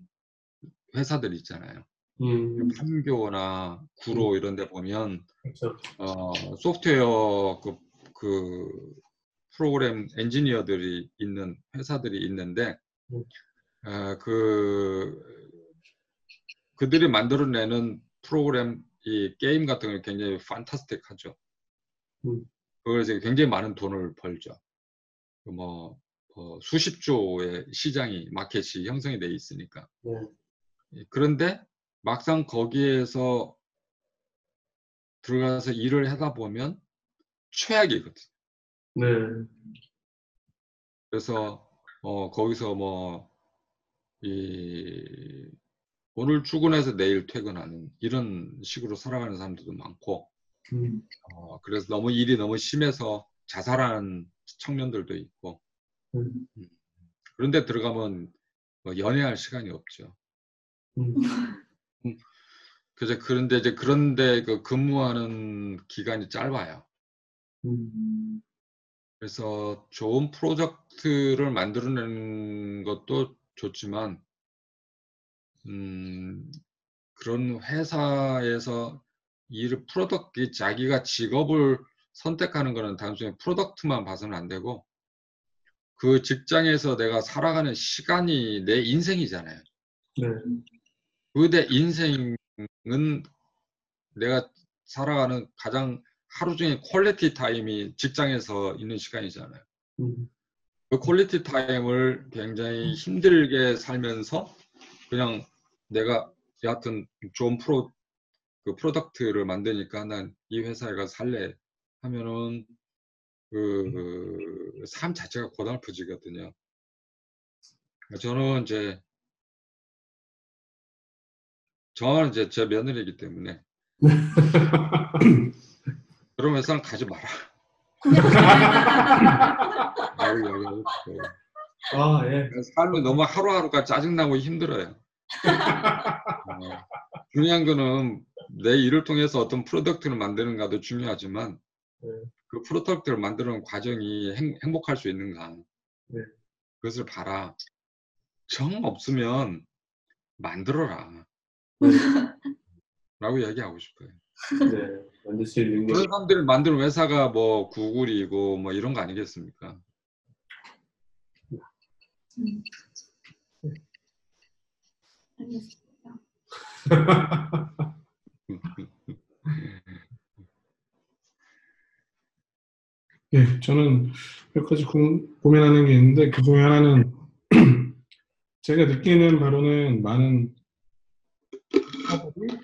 회사들 있잖아요. 음. 판교나 구로 이런 데 보면 그렇죠. 어, 소프트웨어 그, 그 프로그램 엔지니어들이 있는 회사들이 있는데 음. 어, 그 그들이 만들어내는 프로그램 이 게임 같은 걸 굉장히 판타스틱하죠. 음. 그래서 굉장히 많은 돈을 벌죠. 뭐 어, 수십 조의 시장이 마켓이 형성이 돼 있으니까. 음. 그런데 막상 거기에서 들어가서 일을 하다 보면 최악이거든. 네. 그래서 어 거기서 뭐 이 오늘 출근해서 내일 퇴근하는 이런 식으로 살아가는 사람들도 많고, 음. 어 그래서 너무 일이 너무 심해서 자살하는 청년들도 있고, 음. 그런데 들어가면 뭐 연애할 시간이 없죠. 음. 그래서 그런데 이제 그런데 그 근무하는 기간이 짧아요. 음. 그래서 좋은 프로젝트를 만들어내는 것도 좋지만, 음, 그런 회사에서 일을 프로덕트, 자기가 직업을 선택하는 거는 단순히 프로덕트만 봐서는 안 되고, 그 직장에서 내가 살아가는 시간이 내 인생이잖아요. 네. 그 내 인생은 내가 살아가는 가장 하루 중에 퀄리티 타임이 직장에서 있는 시간이잖아요. 음. 그 퀄리티 타임을 굉장히 힘들게 살면서 그냥 내가 여하튼 좋은 프로, 그 프로덕트를 만드니까 난 이 회사에 가서 살래 하면은 그, 그 삶 자체가 고달프지거든요. 저는 이제, 저는 이제 제 며느리이기 때문에. 그런 회사는 가지 마라. 아유, 아유, 아유. 아, 예. 삶이 너무 하루하루가 짜증나고 힘들어요. 어, 중요한 거는 내 일을 통해서 어떤 프로덕트를 만드는가도 중요하지만 네. 그 프로덕트를 만드는 과정이 행, 행복할 수 있는가 네. 그것을 봐라. 정 없으면 만들어라. 네. 라고 이야기하고 싶어요. 네. 만들 수 있는 그런 사람들이 만드는 회사가 뭐 구글이고 뭐 이런 거 아니겠습니까? 음. 저는 몇 가지 고, 고민하는 게 있는데, 그 중에 하나는 제가 느끼는 바로는 많은 사람들이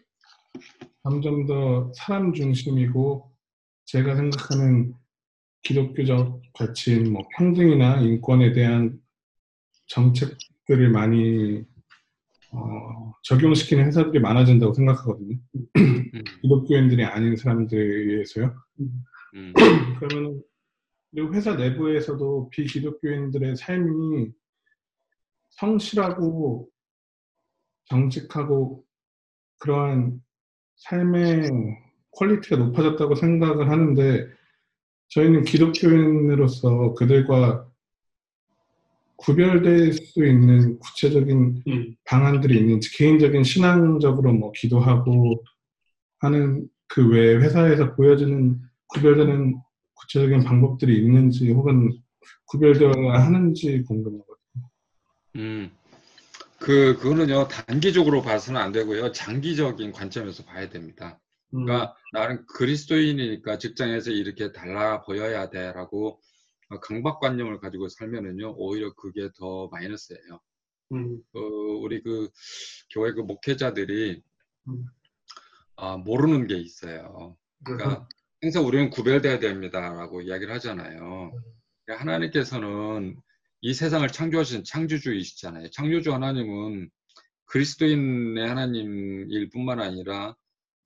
점점 더 사람 중심이고, 제가 생각하는 기독교적 가치인 뭐 평등이나 인권에 대한 정책들을 많이 어, 적용시키는 회사들이 많아진다고 생각하거든요. 기독교인들이 아닌 사람들에 의해서요. 음. 그러면 그리고 회사 내부에서도 비기독교인들의 삶이 성실하고 정직하고 그러한 삶의 퀄리티가 높아졌다고 생각을 하는데, 저희는 기독교인으로서 그들과 구별될 수 있는 구체적인 음. 방안들이 있는지, 개인적인 신앙적으로 뭐 기도하고 하는 그 외에 회사에서 보여지는 구별되는 구체적인 방법들이 있는지, 혹은 구별되어야 하는지 궁금하거든요. 음, 그, 그거는요, 단기적으로 봐서는 안 되고요. 장기적인 관점에서 봐야 됩니다. 그러니까 음. 나는 그리스도인이니까 직장에서 이렇게 달라 보여야 돼라고 강박관념을 가지고 살면은요, 오히려 그게 더 마이너스예요. 음. 어, 우리 그 교회 그 목회자들이 음. 아, 모르는 게 있어요. 그러니까 음. 항상 우리는 구별돼야 됩니다라고 이야기를 하잖아요. 그러니까 하나님께서는 이 세상을 창조하신 창조주이시잖아요. 창조주 하나님은 그리스도인의 하나님일 뿐만 아니라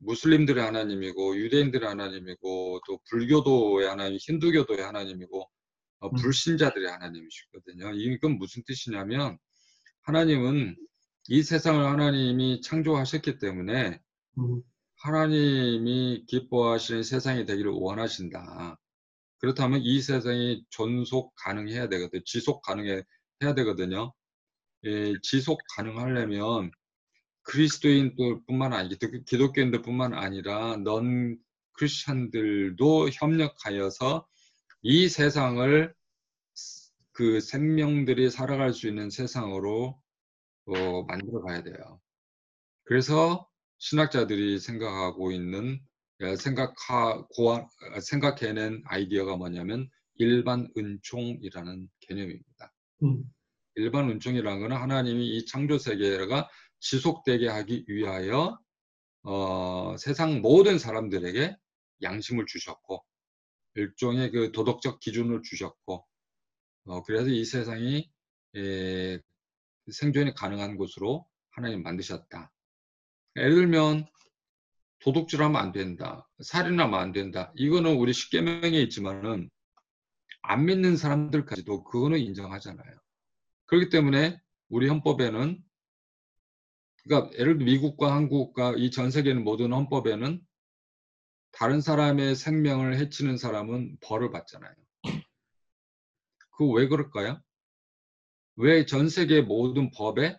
무슬림들의 하나님이고, 유대인들의 하나님이고, 또 불교도의 하나님, 힌두교도의 하나님이고, 어, 불신자들의 하나님이시거든요. 이건 무슨 뜻이냐면, 하나님은 이 세상을 하나님이 창조하셨기 때문에 음. 하나님이 기뻐하시는 세상이 되기를 원하신다. 그렇다면 이 세상이 존속 가능해야 되거든요. 지속 가능해야 되거든요. 예, 지속 가능하려면 그리스도인들 뿐만 아니라 기독교인들 뿐만 아니라 넌 크리스찬들도 협력하여서 이 세상을 그 생명들이 살아갈 수 있는 세상으로 어, 만들어 가야 돼요. 그래서 신학자들이 생각하고 있는, 생각하, 고안, 생각해낸 아이디어가 뭐냐면 일반 은총이라는 개념입니다. 음. 일반 은총이라는 것은 하나님이 이 창조세계가 지속되게 하기 위하여 어, 세상 모든 사람들에게 양심을 주셨고, 일종의 그 도덕적 기준을 주셨고, 어, 그래서 이 세상이 에, 생존이 가능한 곳으로 하나님 만드셨다. 예를 들면 도둑질하면 안 된다, 살인하면 안 된다, 이거는 우리 십계명에 있지만은 안 믿는 사람들까지도 그거는 인정하잖아요. 그렇기 때문에 우리 헌법에는, 그러니까 예를 들어 미국과 한국과 이 전 세계는 모든 헌법에는 다른 사람의 생명을 해치는 사람은 벌을 받잖아요. 그거 왜 그럴까요? 왜 전 세계 모든 법에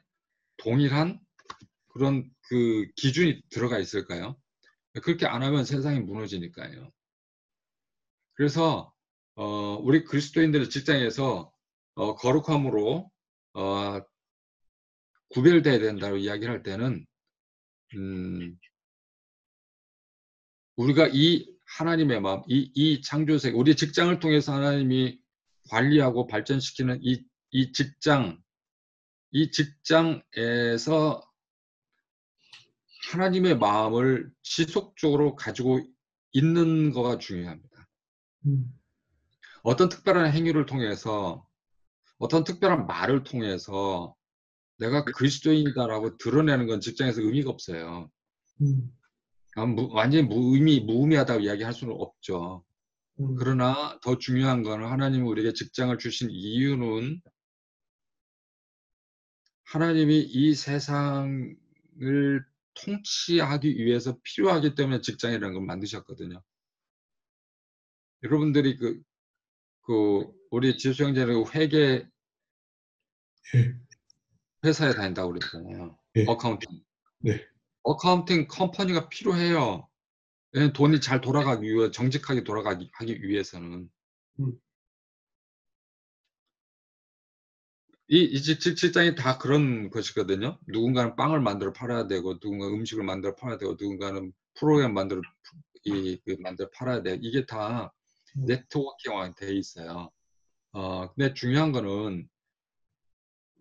동일한 그런 그 기준이 들어가 있을까요? 그렇게 안 하면 세상이 무너지니까요. 그래서 어, 우리 그리스도인들의 직장에서 어, 거룩함으로 어, 구별돼야 된다고 이야기를 할 때는 음, 우리가 이 하나님의 마음, 이, 이 창조세계, 우리 직장을 통해서 하나님이 관리하고 발전시키는 이, 이 직장, 이 직장에서 하나님의 마음을 지속적으로 가지고 있는 거가 중요합니다. 음. 어떤 특별한 행위를 통해서, 어떤 특별한 말을 통해서 내가 그리스도인이다라고 드러내는 건 직장에서 의미가 없어요. 음. 완전히 무의미, 무의미하다고 이야기할 수는 없죠. 음. 그러나 더 중요한 건 하나님이 우리에게 직장을 주신 이유는 하나님이 이 세상을 통치하기 위해서 필요하기 때문에 직장이라는 걸 만드셨거든요. 여러분들이 그, 그 우리 지수 형제는 회계 회사에 다닌다고 그랬잖아요. 네. 어카운팅. 네. 어카운팅 컴퍼니가 필요해요. 돈이 잘 돌아가기 위해, 정직하게 돌아가기 하기 위해서는. 음. 이, 이 직장이 다 그런 것이거든요. 누군가는 빵을 만들어 팔아야 되고, 누군가 음식을 만들어 팔아야 되고, 누군가는 프로그램 만들어, 이, 만들어 팔아야 돼. 이게 다 네트워킹화 돼 있어요. 어, 근데 중요한 거는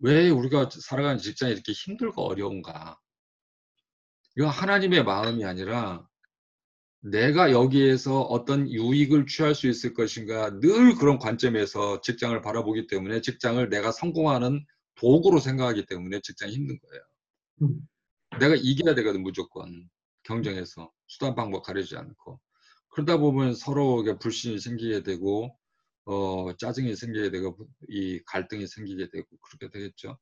왜 우리가 살아가는 직장이 이렇게 힘들고 어려운가? 이건 하나님의 마음이 아니라 내가 여기에서 어떤 유익을 취할 수 있을 것인가, 늘 그런 관점에서 직장을 바라보기 때문에, 직장을 내가 성공하는 도구로 생각하기 때문에 직장이 힘든 거예요. 음. 내가 이겨야 되거든, 무조건. 경쟁에서 수단 방법 가리지 않고. 그러다 보면 서로 불신이 생기게 되고, 어, 짜증이 생기게 되고, 이 갈등이 생기게 되고, 그렇게 되겠죠.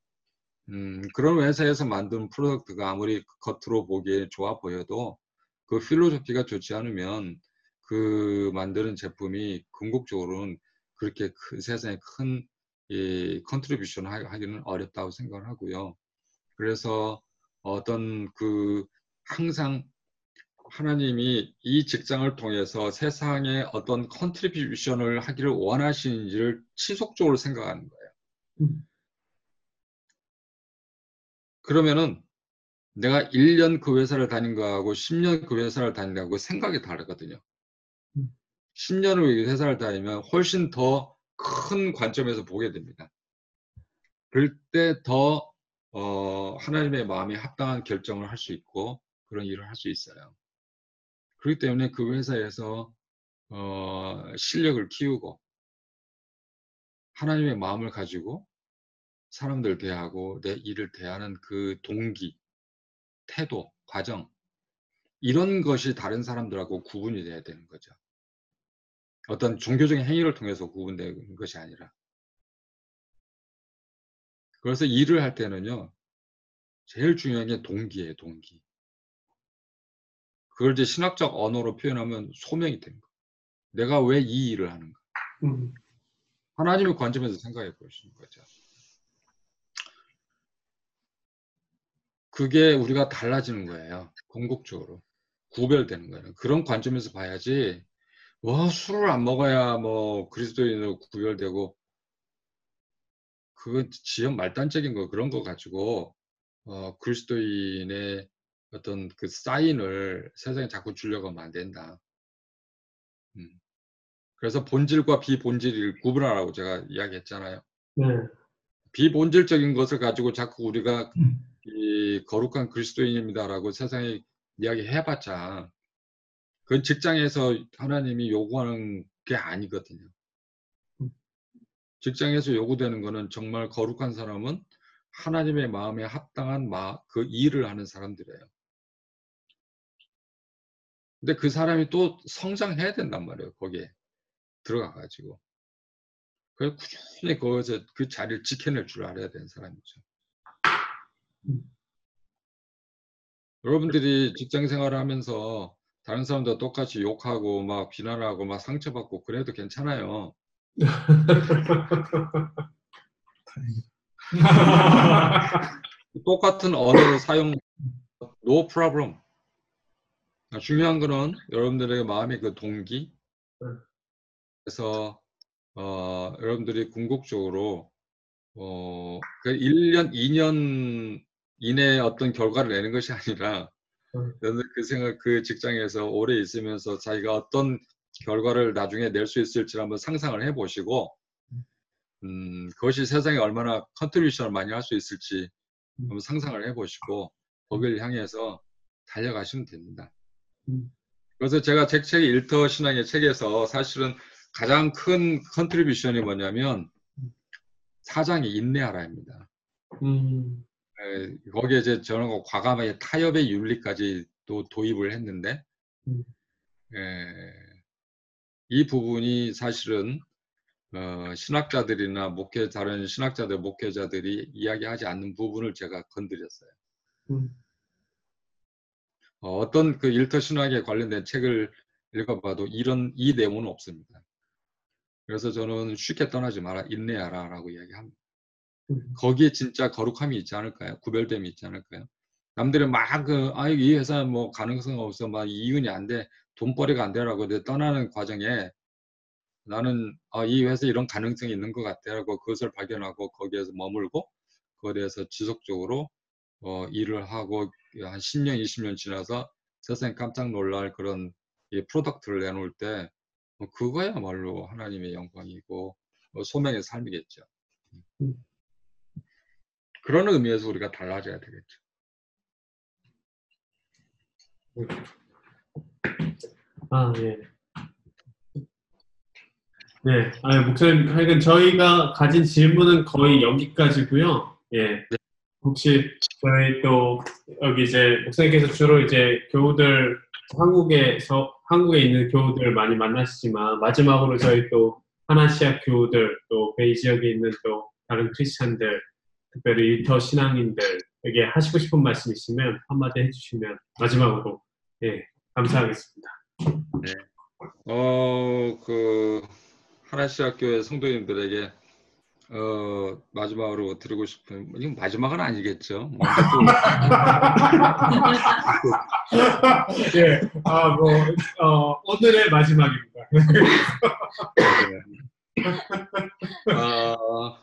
음, 그런 회사에서 만든 프로덕트가 아무리 겉으로 보기에 좋아 보여도 그 필로소피가 좋지 않으면 그 만드는 제품이 궁극적으로는 그렇게 그 세상에 큰 이 컨트리뷰션을 하기는 어렵다고 생각을 하고요. 그래서 어떤 그 항상 하나님이 이 직장을 통해서 세상에 어떤 컨트리뷰션을 하기를 원하시는지를 지속적으로 생각하는 거예요. 음. 그러면은 내가 일 년 그 회사를 다닌 거하고 십 년 그 회사를 다닌다고 생각이 다르거든요. 음. 십 년을 회사를 다니면 훨씬 더 큰 관점에서 보게 됩니다. 그럴 때 더 어, 하나님의 마음에 합당한 결정을 할 수 있고 그런 일을 할 수 있어요. 그렇기 때문에 그 회사에서 어, 실력을 키우고 하나님의 마음을 가지고 사람들 대하고 내 일을 대하는 그 동기, 태도, 과정, 이런 것이 다른 사람들하고 구분이 돼야 되는 거죠. 어떤 종교적인 행위를 통해서 구분되는 것이 아니라. 그래서 일을 할 때는요, 제일 중요한 게 동기예요, 동기. 그걸 이제 신학적 언어로 표현하면 소명이 되는 거예요. 내가 왜 이 일을 하는가? 음. 하나님의 관점에서 생각해 보시는 거죠. 그게 우리가 달라지는 거예요. 궁극적으로 구별되는 거예요. 그런 관점에서 봐야지. 와, 술을 안 먹어야 뭐 그리스도인으로 구별되고, 그건 지연 말단적인 거, 그런 거 가지고 어, 그리스도인의 어떤 그 사인을 세상에 자꾸 주려고 하면 안 된다. 음. 그래서 본질과 비본질을 구분하라고 제가 이야기했잖아요. 네. 비본질적인 것을 가지고 자꾸 우리가 음. 이 거룩한 그리스도인입니다라고 세상에 이야기해봤자 그건 직장에서 하나님이 요구하는 게 아니거든요. 직장에서 요구되는 거는 정말 거룩한 사람은 하나님의 마음에 합당한 마, 그 일을 하는 사람들이에요. 근데 그 사람이 또 성장해야 된단 말이에요. 거기에 들어가가지고. 그래서 꾸준히 거기서 그 자리를 지켜낼 줄 알아야 되는 사람이죠. 음. 여러분들이 직장 생활을 하면서 다른 사람들 똑같이 욕하고 막 비난하고 막 상처받고 그래도 괜찮아요. 똑같은 언어를 사용, no problem. 중요한 거는 여러분들의 마음의 그 동기. 그래서 어, 여러분들이 궁극적으로 어, 그 일 년, 이 년 이내에 어떤 결과를 내는 것이 아니라, 그 생각, 그 직장에서 오래 있으면서 자기가 어떤 결과를 나중에 낼 수 있을지를 한번 상상을 해보시고, 음, 그것이 세상에 얼마나 컨트리뷰션을 많이 할 수 있을지 한번 상상을 해보시고, 거기를 향해서 달려가시면 됩니다. 그래서 제가 제 책의 일터 신앙의 책에서 사실은 가장 큰 컨트리뷰션이 뭐냐면, 사장이 인내하라입니다. 음. 에, 거기에 이제 저는 과감하게 타협의 윤리까지 또 도입을 했는데, 음. 에, 이 부분이 사실은 어, 신학자들이나 목회 다른 신학자들, 목회자들이 이야기하지 않는 부분을 제가 건드렸어요. 음. 어, 어떤 그 일터 신학에 관련된 책을 읽어봐도 이런 이 내용은 없습니다. 그래서 저는 쉽게 떠나지 마라, 인내하라 라고 이야기합니다. 거기에 진짜 거룩함이 있지 않을까요? 구별됨이 있지 않을까요? 남들은 막 그, 아, 이 회사 뭐 가능성 없어, 막 이윤이 안 돼, 돈벌이가 안 되라고 근데 떠나는 과정에 나는 아, 이 회사 이런 가능성이 있는 것 같다라고 그것을 발견하고 거기에서 머물고 그거에 대해서 지속적으로 어, 일을 하고 한 십 년, 이십 년 지나서 세상에 깜짝 놀랄 그런 이 프로덕트를 내놓을 때 그거야말로 하나님의 영광이고 소명의 삶이겠죠. 그런 의미에서 우리가 달라져야 되겠죠. 아, 네. 네, 아, 목사님, 하여간 저희가 가진 질문은 거의 여기까지고요. 예, 혹시 저희 또 여기 이제 목사님께서 주로 이제 교우들 한국에서 한국에 있는 교우들 많이 만나시지만 마지막으로 저희 또 하나시아 교우들 또 베이 지역에 있는 또 다른 크리스찬들 특별히 일터 신앙인들에게 하시고 싶은 말씀 있으면 한마디 해주시면 마지막으로 예 감사하겠습니다. 네, 어 그. 하나시아 교회 성도님들에게 어, 마지막으로 드리고 싶은 이건 마지막은 아니겠죠. 예, 아, 뭐 어, 오늘의 마지막입니다. 네. 어,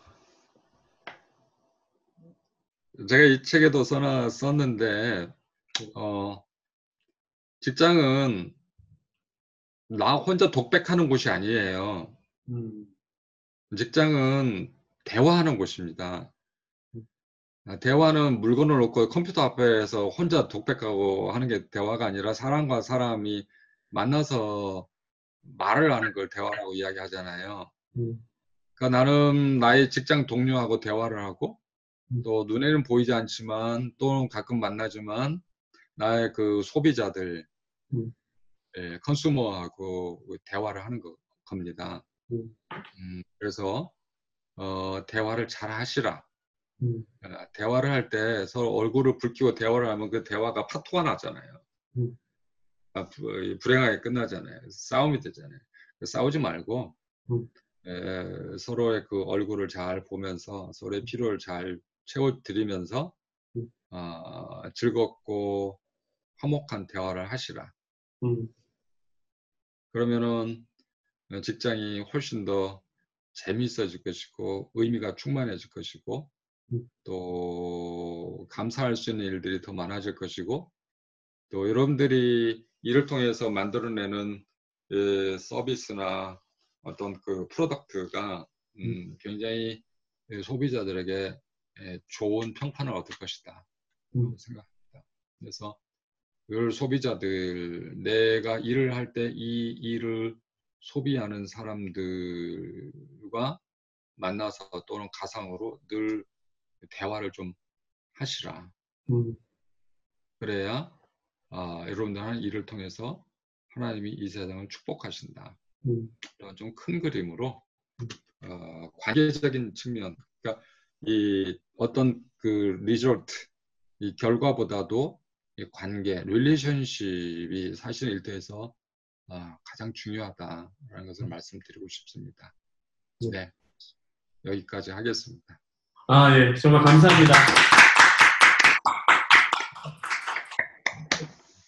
제가 이 책에도 써나 썼는데 어, 직장은 나 혼자 독백하는 곳이 아니에요. 음. 직장은 대화하는 곳입니다. 대화는 물건을 놓고 컴퓨터 앞에서 혼자 독백하고 하는 게 대화가 아니라 사람과 사람이 만나서 말을 하는 걸 대화라고 이야기하잖아요. 음. 그러니까 나는 나의 직장 동료하고 대화를 하고 또 눈에는 보이지 않지만 또는 가끔 만나지만 나의 그 소비자들, 음. 예, 컨슈머하고 대화를 하는 거, 겁니다. 음, 그래서 어, 대화를 잘 하시라. 음. 어, 대화를 할 때 서로 얼굴을 붉히고 대화를 하면 그 대화가 파토가 나잖아요. 음. 아, 부, 불행하게 끝나잖아요. 싸움이 되잖아요. 싸우지 말고 음. 에, 서로의 그 얼굴을 잘 보면서 서로의 필요를 잘 채워드리면서 음. 어, 즐겁고 화목한 대화를 하시라. 음. 그러면은 직장이 훨씬 더 재미있어질 것이고 의미가 충만해질 것이고 또 감사할 수 있는 일들이 더 많아질 것이고 또 여러분들이 이를 통해서 만들어내는 서비스나 어떤 그 프로덕트가 굉장히 소비자들에게 좋은 평판을 얻을 것이다 생각합니다. 그래서 늘 소비자들 내가 일을 할 때 이 일을 소비하는 사람들과 만나서 또는 가상으로 늘 대화를 좀 하시라. 음. 그래야 아, 여러분들 하는 일을 통해서 하나님이 이 세상을 축복하신다. 음. 좀 큰 그림으로 어, 관계적인 측면, 그러니까 이 어떤 그 리졸트, 이 결과보다도 이 관계, 릴레이션십이 사실 일터에서 아, 가장 중요하다라는 것을 말씀드리고 싶습니다. 네, 여기까지 하겠습니다. 아, 예, 정말 감사합니다.